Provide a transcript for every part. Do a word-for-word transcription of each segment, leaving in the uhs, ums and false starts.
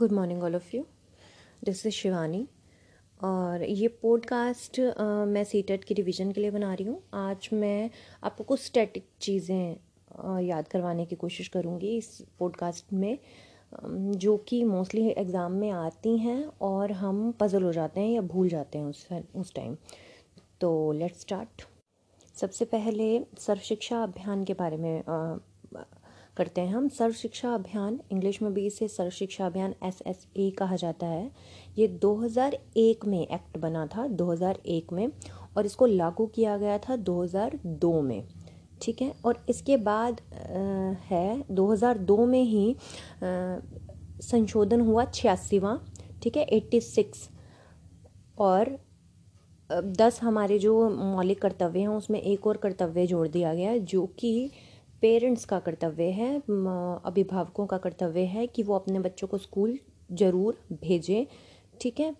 Good morning all of you, this is Shivani और ये podcast मैं सीटेट की रिवीजन के लिए बना रही हूँ। आज मैं आपको कुछ स्टैटिक चीज़ें याद करवाने की कोशिश करूँगी इस पॉडकास्ट में, जो कि मोस्टली एग्ज़ाम में आती हैं और हम पजल हो जाते हैं या भूल जाते हैं उस उस टाइम। तो लेट्स स्टार्ट। सबसे पहले सर्वशिक्षा अभियान के बारे में आ, करते हैं हम। सर्वशिक्षा अभियान, इंग्लिश में भी इसे Sarva Shiksha Abhiyan S S A कहा जाता है। ये दो हज़ार एक में एक्ट बना था, दो हज़ार एक में, और इसको लागू किया गया था दो हज़ार दो में, ठीक है। और इसके बाद आ, है दो हज़ार दो में ही आ, संशोधन हुआ छियासीवां, ठीक है, छियासी, और दस हमारे जो मौलिक कर्तव्य हैं उसमें एक और कर्तव्य जोड़ दिया गया, जो कि पेरेंट्स का कर्तव्य है, अभिभावकों का कर्तव्य है कि वो अपने बच्चों को स्कूल ज़रूर भेजें, ठीक है।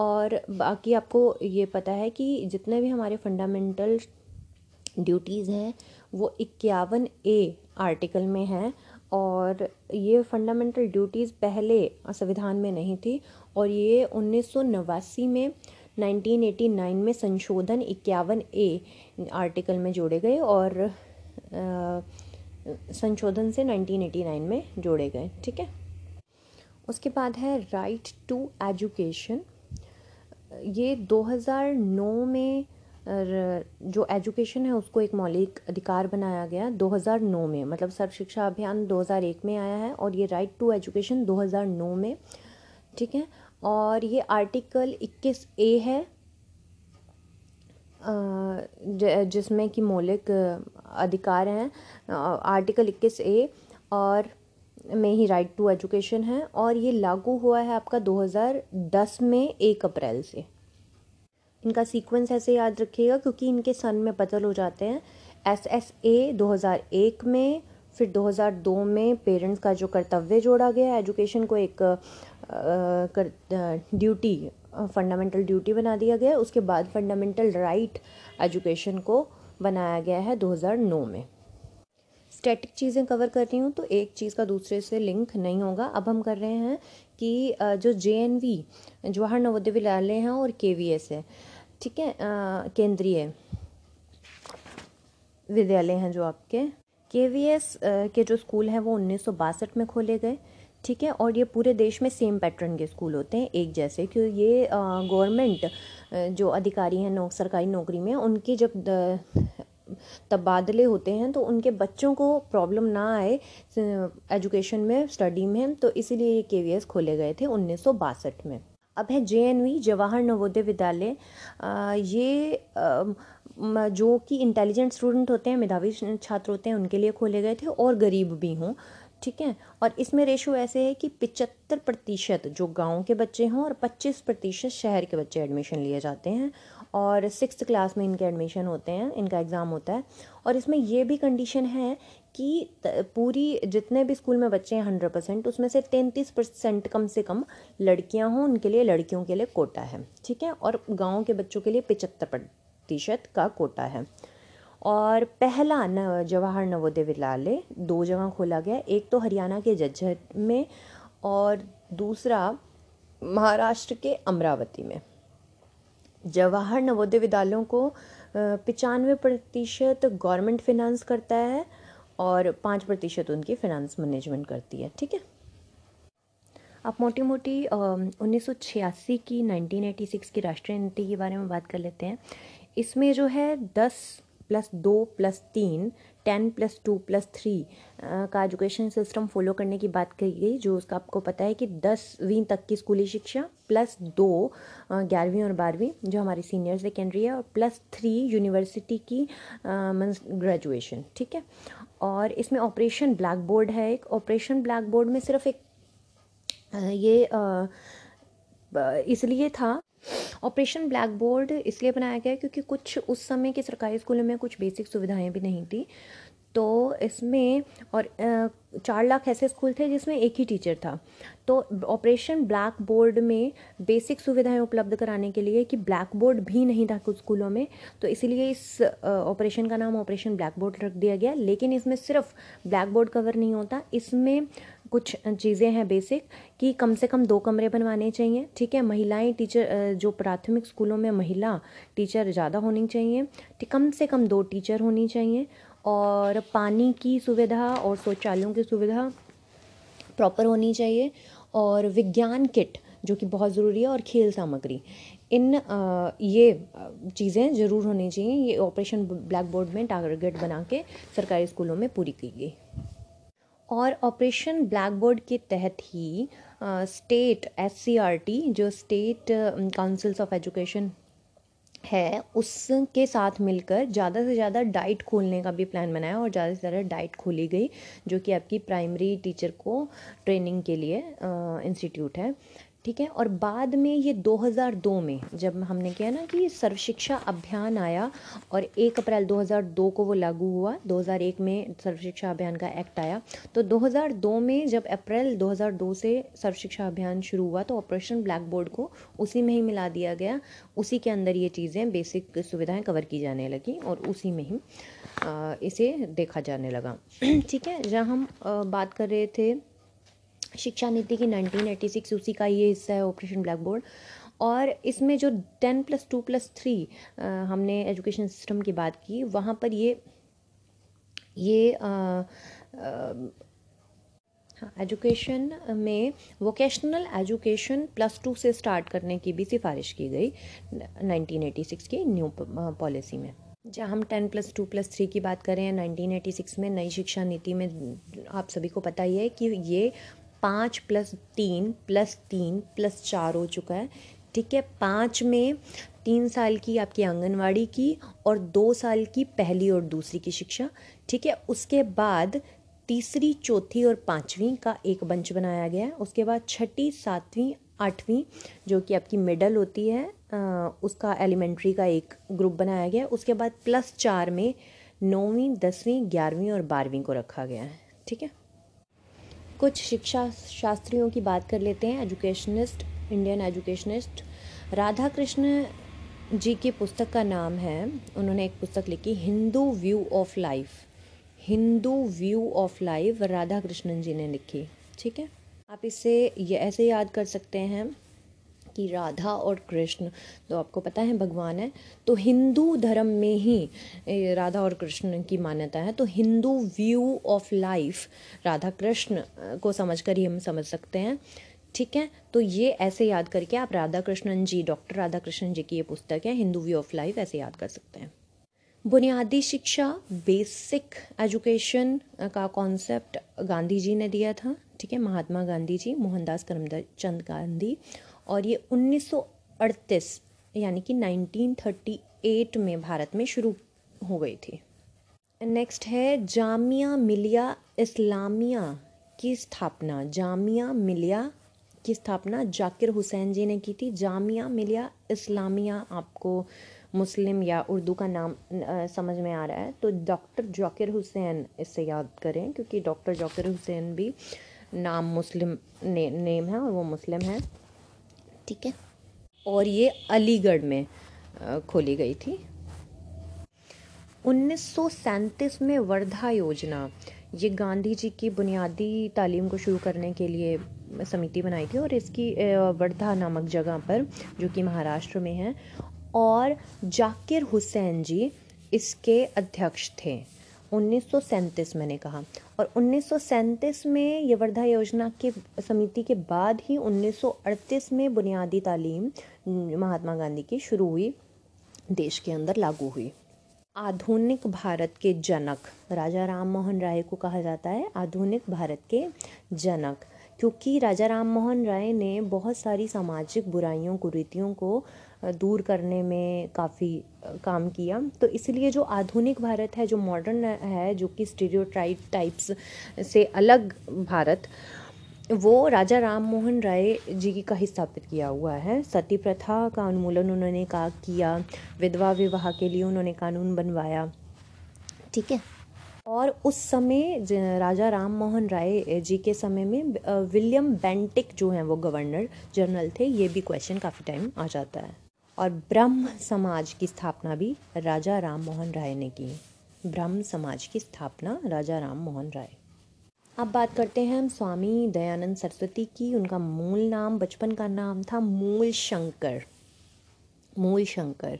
और बाकी आपको ये पता है कि जितने भी हमारे फंडामेंटल ड्यूटीज़ हैं वो इक्यावन ए आर्टिकल में हैं, और ये फंडामेंटल ड्यूटीज़ पहले संविधान में नहीं थी और ये उन्नीस सौ नवासी में उन्नीस सौ नवासी में संशोधन इक्यावन ए आर्टिकल में जोड़े गए और आ, संशोधन से उन्नीस सौ नवासी में जोड़े गए, ठीक है। उसके बाद है राइट टू एजुकेशन। ये दो हज़ार नौ में जो एजुकेशन है उसको एक मौलिक अधिकार बनाया गया दो हज़ार नौ में, मतलब सर्व शिक्षा अभियान दो हज़ार एक में आया है और ये राइट टू एजुकेशन दो हज़ार नौ में, ठीक है। और ये आर्टिकल इक्कीस ए है जिसमें कि मौलिक अधिकार हैं, आर्टिकल इक्कीस ए और में ही राइट टू एजुकेशन है, और ये लागू हुआ है आपका दो हज़ार दस में एक अप्रैल से। इनका सीक्वेंस ऐसे याद रखिएगा क्योंकि इनके सन में बदल हो जाते हैं। एस एस ए दो हज़ार एक में, फिर दो हज़ार दो में पेरेंट्स का जो कर्तव्य जोड़ा गया, एजुकेशन को एक ड्यूटी फंडामेंटल ड्यूटी बना दिया गया, उसके बाद फंडामेंटल राइट एजुकेशन को बनाया गया है दो हज़ार नौ में। स्टैटिक चीज़ें कवर कर रही हूँ तो एक चीज़ का दूसरे से लिंक नहीं होगा। अब हम कर रहे हैं कि जो J N V Jawahar Navodaya Vidyalaya हैं और के वी एस है, ठीक है, केंद्रीय विद्यालय हैं जो आपके। के वी एस के जो स्कूल हैं वो उन्नीस सौ बासठ में खोले गए, ठीक है, और ये पूरे देश में सेम पैटर्न के स्कूल होते हैं, एक जैसे, क्योंकि ये गवर्नमेंट जो अधिकारी हैं नौ सरकारी नौकरी में उनके जब द, तबादले होते हैं तो उनके बच्चों को प्रॉब्लम ना आए एजुकेशन में, स्टडी में, तो इसीलिए ये के वी एस खोले गए थे उन्नीस सौ बासठ में। अब है J N V Jawahar Navodaya Vidyalaya. ये आ, जो कि इंटेलिजेंट स्टूडेंट होते हैं, मेधावी छात्र होते हैं, उनके लिए खोले गए थे और गरीब भी हों, ठीक है। और इसमें रेशो ऐसे है कि पिचहत्तर प्रतिशत जो गाँव के बच्चे हों और पच्चीस प्रतिशत शहर के बच्चे एडमिशन लिए जाते हैं, और सिक्स्थ क्लास में इनके एडमिशन होते हैं, इनका एग्ज़ाम होता है। और इसमें यह भी कंडीशन है कि पूरी जितने भी स्कूल में बच्चे हैं हंड्रेड परसेंट उसमें से तैंतीस परसेंट कम से कम लड़कियाँ हों, उनके लिए लड़कियों के लिए कोटा है, ठीक है, और गाँव के बच्चों के लिए पिचहत्तर प्रतिशत का कोटा है। और पहला न जवाहर नवोदय विद्यालय दो जगह खोला गया, एक तो हरियाणा के जज्जर में और दूसरा महाराष्ट्र के अमरावती में। जवाहर नवोदय विद्यालयों को पचानवे प्रतिशत गवर्नमेंट फिनांस करता है और पाँच प्रतिशत उनकी फिनांस मैनेजमेंट करती है, ठीक है। आप मोटी मोटी उन्नीस सौ छियासी की नाइनटीन एटी सिक्स की राष्ट्रीय नीति के बारे में बात कर लेते हैं। इसमें जो है दस प्लस दो प्लस तीन, ten plus two plus three का एजुकेशन सिस्टम फॉलो करने की बात कही गई, जो उसका आपको पता है कि दसवीं तक की स्कूली शिक्षा, प्लस दो ग्यारहवीं और बारहवीं जो हमारी सीनियर सेकेंडरी है, और प्लस थ्री यूनिवर्सिटी की ग्रेजुएशन, ठीक है। और इसमें ऑपरेशन ब्लैक बोर्ड है एक। ऑपरेशन ब्लैक बोर्ड में सिर्फ एक ये इसलिए था, ऑपरेशन ब्लैक बोर्ड इसलिए बनाया गया क्योंकि कुछ उस समय के सरकारी स्कूलों में कुछ बेसिक सुविधाएं भी नहीं थी, तो इसमें और चार लाख ऐसे स्कूल थे जिसमें एक ही टीचर था। तो ऑपरेशन ब्लैक बोर्ड में बेसिक सुविधाएं उपलब्ध कराने के लिए कि ब्लैक बोर्ड भी नहीं था कुछ स्कूलों में, तो इसीलिए इस ऑपरेशन का नाम ऑपरेशन ब्लैक बोर्ड रख दिया गया। लेकिन इसमें सिर्फ ब्लैक बोर्ड कवर नहीं होता, इसमें कुछ चीज़ें हैं बेसिक कि कम से कम दो कमरे बनवाने चाहिए, ठीक है। महिलाएं टीचर, जो प्राथमिक स्कूलों में महिला टीचर ज़्यादा होनी चाहिए, कम से कम दो टीचर होनी चाहिए, और पानी की सुविधा और शौचालयों की सुविधा प्रॉपर होनी चाहिए, और विज्ञान किट जो कि बहुत ज़रूरी है, और खेल सामग्री। इन आ, ये चीज़ें ज़रूर होनी चाहिए। ये ऑपरेशन ब्लैक बोर्ड में टारगेट बना के सरकारी स्कूलों में पूरी की गई। और ऑपरेशन ब्लैक बोर्ड के तहत ही आ, state S C R T जो स्टेट काउंसिल्स ऑफ एजुकेशन है, उसके साथ मिलकर ज़्यादा से ज़्यादा डाइट खोलने का भी प्लान बनाया, और ज़्यादा से ज़्यादा डाइट खोली गई, जो कि आपकी प्राइमरी टीचर को ट्रेनिंग के लिए इंस्टीट्यूट है, ठीक है। और बाद में ये दो हज़ार दो में जब हमने किया ना कि सर्वशिक्षा अभियान आया, और एक अप्रैल दो हज़ार दो को वो लागू हुआ, दो हज़ार एक में सर्वशिक्षा अभियान का एक्ट आया। तो दो हज़ार दो में जब अप्रैल दो हज़ार दो से सर्वशिक्षा अभियान शुरू हुआ, तो ऑपरेशन ब्लैक बोर्ड को उसी में ही मिला दिया गया, उसी के अंदर ये चीज़ें बेसिक सुविधाएं कवर की जाने लगी, और उसी में ही इसे देखा जाने लगा, ठीक है। जहाँ हम बात कर रहे थे शिक्षा नीति की उन्नीस सौ छियासी, उसी का ये हिस्सा है ऑपरेशन ब्लैक बोर्ड। और इसमें जो दस प्लस टू प्लस थ्री हमने एजुकेशन सिस्टम की बात की, वहाँ पर ये ये आ, आ, एजुकेशन में वोकेशनल एजुकेशन प्लस टू से स्टार्ट करने की भी सिफारिश की गई उन्नीस सौ छियासी की न्यू पॉलिसी में। जहाँ हम दस प्लस टू प्लस थ्री की बात करें उन्नीस सौ छियासी में नई शिक्षा नीति में, आप सभी को पता ही है कि ये पाँच प्लस तीन प्लस तीन प्लस चार हो चुका है, ठीक है। पाँच में तीन साल की आपकी आंगनवाड़ी की और दो साल की पहली और दूसरी की शिक्षा, ठीक है। उसके बाद तीसरी, चौथी और पाँचवीं का एक बंच बनाया गया है। उसके बाद छठी, सातवीं, आठवीं जो कि आपकी मिडल होती है, उसका एलिमेंट्री का एक ग्रुप बनाया गया है। उसके बाद प्लस चार में नौवीं, दसवीं, ग्यारहवीं और बारहवीं को रखा गया है, ठीक है। कुछ शिक्षा शास्त्रियों की बात कर लेते हैं। Educationist, Indian educationist Radha Krishna ji की पुस्तक का नाम है, उन्होंने एक पुस्तक लिखी Hindu view of life. Hindu view of life Radha Krishnan ji ने लिखी, ठीक है। आप इसे ये ऐसे याद कर सकते हैं कि राधा और कृष्ण तो आपको पता है भगवान है, तो हिंदू धर्म में ही राधा और कृष्ण की मान्यता है। तो Hindu view of life Radha Krishna को समझकर ही हम समझ सकते हैं, ठीक है। तो ये ऐसे याद करके आप राधा कृष्णन जी, डॉक्टर राधा कृष्णन जी की ये पुस्तक है हिंदू व्यू ऑफ लाइफ, ऐसे याद कर सकते हैं। बुनियादी शिक्षा, बेसिक एजुकेशन का कॉन्सेप्ट गांधी जी ने दिया था, ठीक है। महात्मा गांधी जी, मोहनदास करमचंद गांधी, और ये उन्नीस सौ अड़तीस यानी कि उन्नीस सौ अड़तीस में भारत में शुरू हो गई थी। नेक्स्ट है जामिया मिलिया इस्लामिया की स्थापना। जामिया मिलिया की स्थापना जाकिर हुसैन जी ने की थी। जामिया मिलिया इस्लामिया आपको मुस्लिम या उर्दू का नाम आ, समझ में आ रहा है, तो डॉक्टर जाकिर हुसैन इससे याद करें, क्योंकि डॉक्टर जाकिर हुसैन भी नाम मुस्लिम ने, नेम है और वो मुस्लिम है, ठीक है। और ये अलीगढ़ में खोली गई थी। उन्नीस सौ सैंतीस में वर्धा योजना, ये गांधी जी की बुनियादी तालीम को शुरू करने के लिए समिति बनाई थी, और इसकी वर्धा नामक जगह पर जो कि महाराष्ट्र में है, और जाकिर हुसैन जी इसके अध्यक्ष थे उन्नीस सौ सैंतीस मैंने कहा। और उन्नीस सौ सैंतीस में ये वर्धा योजना के समिति के बाद ही उन्नीस सौ अड़तीस में बुनियादी तालीम महात्मा गांधी की शुरू हुई, देश के अंदर लागू हुई। आधुनिक भारत के जनक राजा राममोहन राय को कहा जाता है आधुनिक भारत के जनक, क्योंकि राजा राममोहन राय ने बहुत सारी सामाजिक बुराइयों, कुरीतियों को दूर करने में काफ़ी काम किया। तो इसलिए जो आधुनिक भारत है, जो मॉडर्न है, जो कि स्टीरियोटाइप टाइप्स से अलग भारत, वो राजा राममोहन राय जी का ही स्थापित किया हुआ है। सती प्रथा का उन्मूलन उन्होंने का किया, विधवा विवाह के लिए उन्होंने कानून बनवाया, ठीक है। और उस समय राजा राममोहन राय जी के समय में विलियम बेंटिक जो हैं वो गवर्नर जनरल थे। ये भी क्वेश्चन काफ़ी टाइम आ जाता है। और ब्रह्म समाज की स्थापना भी राजा राममोहन राय ने की। ब्रह्म समाज की स्थापना राजा राममोहन राय। अब बात करते हैं हम स्वामी दयानंद सरस्वती की। उनका मूल नाम, बचपन का नाम था मूल शंकर, मूल शंकर,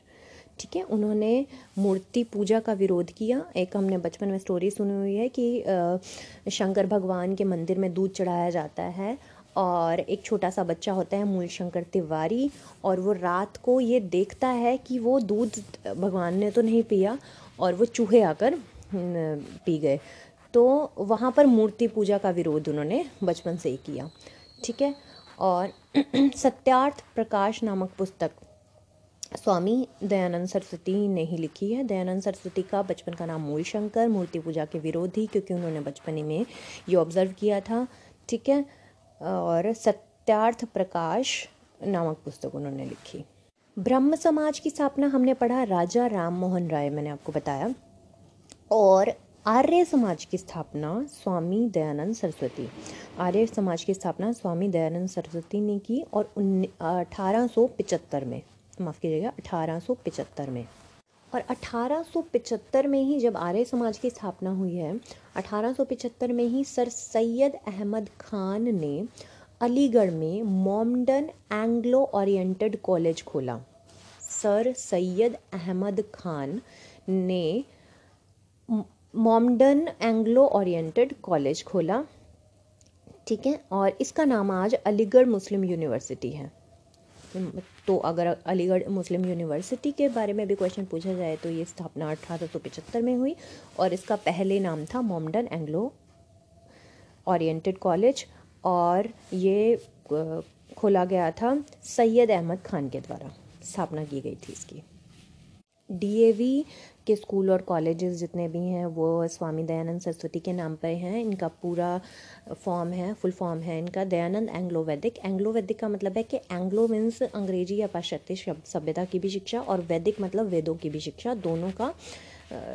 ठीक है। उन्होंने मूर्ति पूजा का विरोध किया। एक हमने बचपन में स्टोरी सुनी हुई है कि शंकर भगवान के मंदिर में दूध चढ़ाया जाता है और एक छोटा सा बच्चा होता है मूल शंकर तिवारी, और वो रात को ये देखता है कि वो दूध भगवान ने तो नहीं पिया और वो चूहे आकर पी गए। तो वहाँ पर मूर्ति पूजा का विरोध उन्होंने बचपन से ही किया, ठीक है। और सत्यार्थ प्रकाश नामक पुस्तक स्वामी दयानंद सरस्वती ने ही लिखी है। दयानंद सरस्वती का बचपन का नाम मूल शंकर, मूर्ति पूजा के विरोधी, क्योंकि उन्होंने बचपन में ये ऑब्जर्व किया था, ठीक है। और सत्यार्थ प्रकाश नामक पुस्तक उन्होंने लिखी। ब्रह्म समाज की स्थापना हमने पढ़ा, राजा राममोहन राय, मैंने आपको बताया। और आर्य समाज की स्थापना स्वामी दयानंद सरस्वती, आर्य समाज की स्थापना स्वामी दयानंद सरस्वती ने की और अठारह सौ पिचहत्तर में, माफ़ कीजिएगा, अठारह सौ पिचहत्तर में। और अठारह सौ पिचहत्तर में ही जब आर्य समाज की स्थापना हुई है, अठारह सौ पिचहत्तर में ही सर सैयद अहमद खान ने अलीगढ़ में मॉमडन एंग्लो ओरिएंटेड कॉलेज खोला। सर सैयद अहमद खान ने मॉमडन एंग्लो ओरिएंटेड कॉलेज खोला, ठीक है। और इसका नाम आज अलीगढ़ मुस्लिम यूनिवर्सिटी है। तो अगर अलीगढ़ मुस्लिम यूनिवर्सिटी के बारे में भी क्वेश्चन पूछा जाए तो ये स्थापना अठारह सौ पिचहत्तर में हुई और इसका पहले नाम था मॉमडन एंग्लो ओरिएंटेड कॉलेज, और ये खोला गया था सैयद अहमद खान के द्वारा, स्थापना की गई थी इसकी। डी ए वी के स्कूल और कॉलेजेस जितने भी हैं वो स्वामी दयानंद सरस्वती के नाम पर हैं। इनका पूरा फॉर्म है, फुल फॉर्म है इनका दयानंद एंग्लो वैदिक। एंग्लो वैदिक का मतलब है कि एंग्लो मीन्स अंग्रेजी या पाश्चात्य शब्द सभ्यता की भी शिक्षा, और वैदिक मतलब वेदों की भी शिक्षा, दोनों का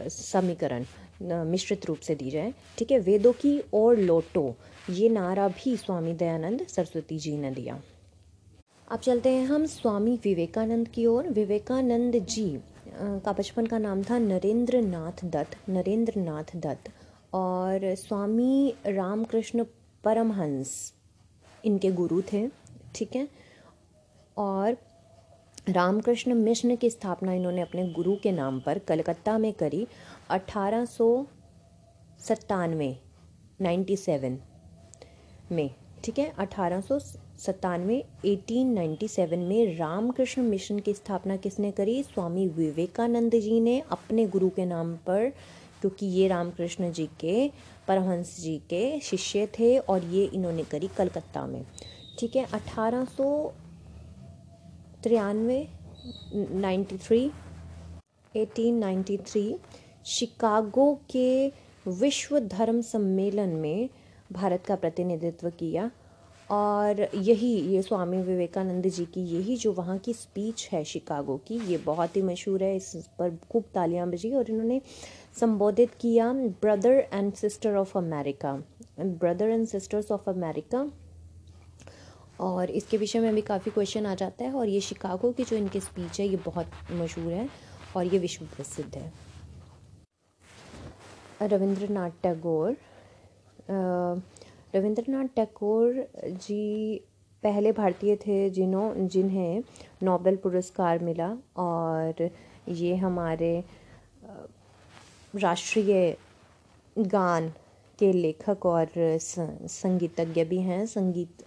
समीकरण मिश्रित रूप से दी जाए, ठीक है। वेदों की ओर लौटो, ये नारा भी स्वामी दयानंद सरस्वती जी ने दिया। अब चलते हैं हम स्वामी विवेकानंद की ओर। विवेकानंद जी का बचपन का नाम था नरेंद्र नाथ दत्त, नरेंद्र नाथ दत्त। और स्वामी रामकृष्ण परमहंस इनके गुरु थे, ठीक है। और रामकृष्ण मिशन की स्थापना इन्होंने अपने गुरु के नाम पर कलकत्ता में करी अठारह सौ सत्तानवे नाइन्टी सेवन में, ठीक है। अठारह सौ सत्तानवे एटीन नाइन्टी सेवन में रामकृष्ण मिशन की स्थापना किसने करी? स्वामी विवेकानंद जी ने अपने गुरु के नाम पर, क्योंकि ये रामकृष्ण जी के, परमहंस जी के शिष्य थे, और ये इन्होंने करी कलकत्ता में, ठीक है। अठारह सौ तिरानवे ninety three eighteen ninety three Chicago के विश्व धर्म सम्मेलन में भारत का प्रतिनिधित्व किया। और यही ये स्वामी विवेकानंद जी की यही जो वहाँ की स्पीच है शिकागो की, ये बहुत ही मशहूर है, इस पर खूब तालियां बजी। और इन्होंने संबोधित किया brother and sister of America, brother and sisters of America, और इसके विषय में भी काफ़ी क्वेश्चन आ जाता है। और ये शिकागो की जो इनकी स्पीच है ये बहुत मशहूर है और ये विश्व प्रसिद्ध है। रविंद्र नाथ टैगोर, रविंद्र नाथ टैगोर जी पहले भारतीय थे जिन्हों जिन्हें नोबेल पुरस्कार मिला, और ये हमारे राष्ट्रीय गान के लेखक और संगीतज्ञ भी हैं। संगीत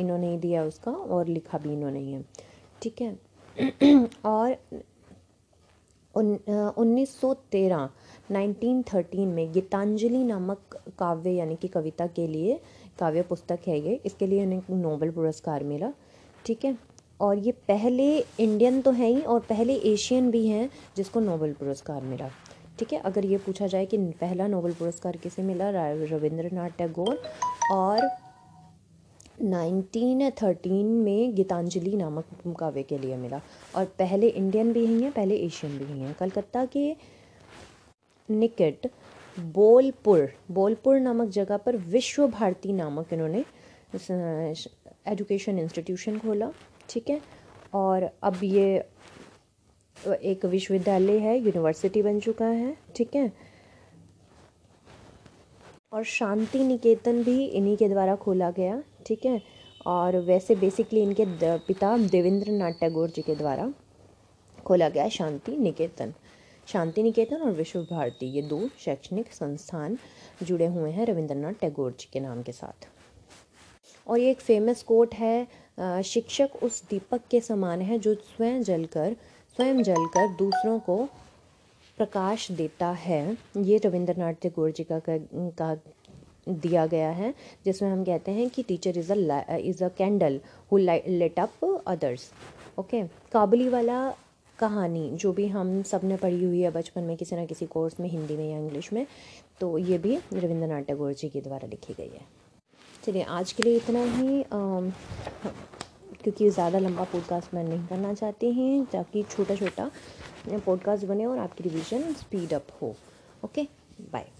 इन्होंने ही दिया उसका और लिखा भी इन्होंने ही है, ठीक है। और उन्नीस सौ तेरह नाइनटीन थर्टीन में गीतांजलि नामक काव्य यानी कि कविता के लिए, काव्य पुस्तक है ये, इसके लिए उन्हें नोबेल पुरस्कार मिला, ठीक है। और ये पहले इंडियन तो हैं ही और पहले एशियन भी हैं जिसको नोबेल पुरस्कार मिला, ठीक है। अगर ये पूछा जाए कि पहला नोबेल पुरस्कार किसे मिला, रविंद्रनाथ टैगोर। और नाइनटीन थर्टीन में गीतांजलि नामक काव्य के लिए मिला, और पहले इंडियन भी हैं, पहले एशियन भी हैं। कलकत्ता के निकट बोलपुर बोलपुर नामक जगह पर विश्व भारती नामक इन्होंने एजुकेशन इंस्टीट्यूशन खोला, ठीक है। और अब ये एक विश्वविद्यालय है, यूनिवर्सिटी बन चुका है, ठीक है। और शांति निकेतन भी इन्हीं के द्वारा खोला गया, ठीक है। और वैसे बेसिकली इनके पिता देवेंद्र नाथ टैगोर जी के द्वारा खोला गया शांति निकेतन। शांति निकेतन और विश्व भारती ये दो शैक्षणिक संस्थान जुड़े हुए हैं रविंद्रनाथ टैगोर जी के नाम के साथ। और ये एक फेमस कोट है, शिक्षक उस दीपक के समान है जो स्वयं जलकर स्वयं जलकर दूसरों को प्रकाश देता है। ये रविंद्रनाथ टैगोर जी का, का दिया गया है, जिसमें हम कहते हैं कि teacher is a is a candle who let up others, okay. Kabuliwala कहानी जो भी हम सब ने पढ़ी हुई है बचपन में किसी ना किसी कोर्स में, हिंदी में या इंग्लिश में, तो ये भी रविंद्रनाथ टैगोर जी के द्वारा लिखी गई है। चलिए आज के लिए इतना ही, आ, क्योंकि ज़्यादा लंबा पॉडकास्ट मैं नहीं करना चाहती हैं, ताकि छोटा छोटा पॉडकास्ट बने और आपकी रिवीजन स्पीड अप हो, ओके, बाय।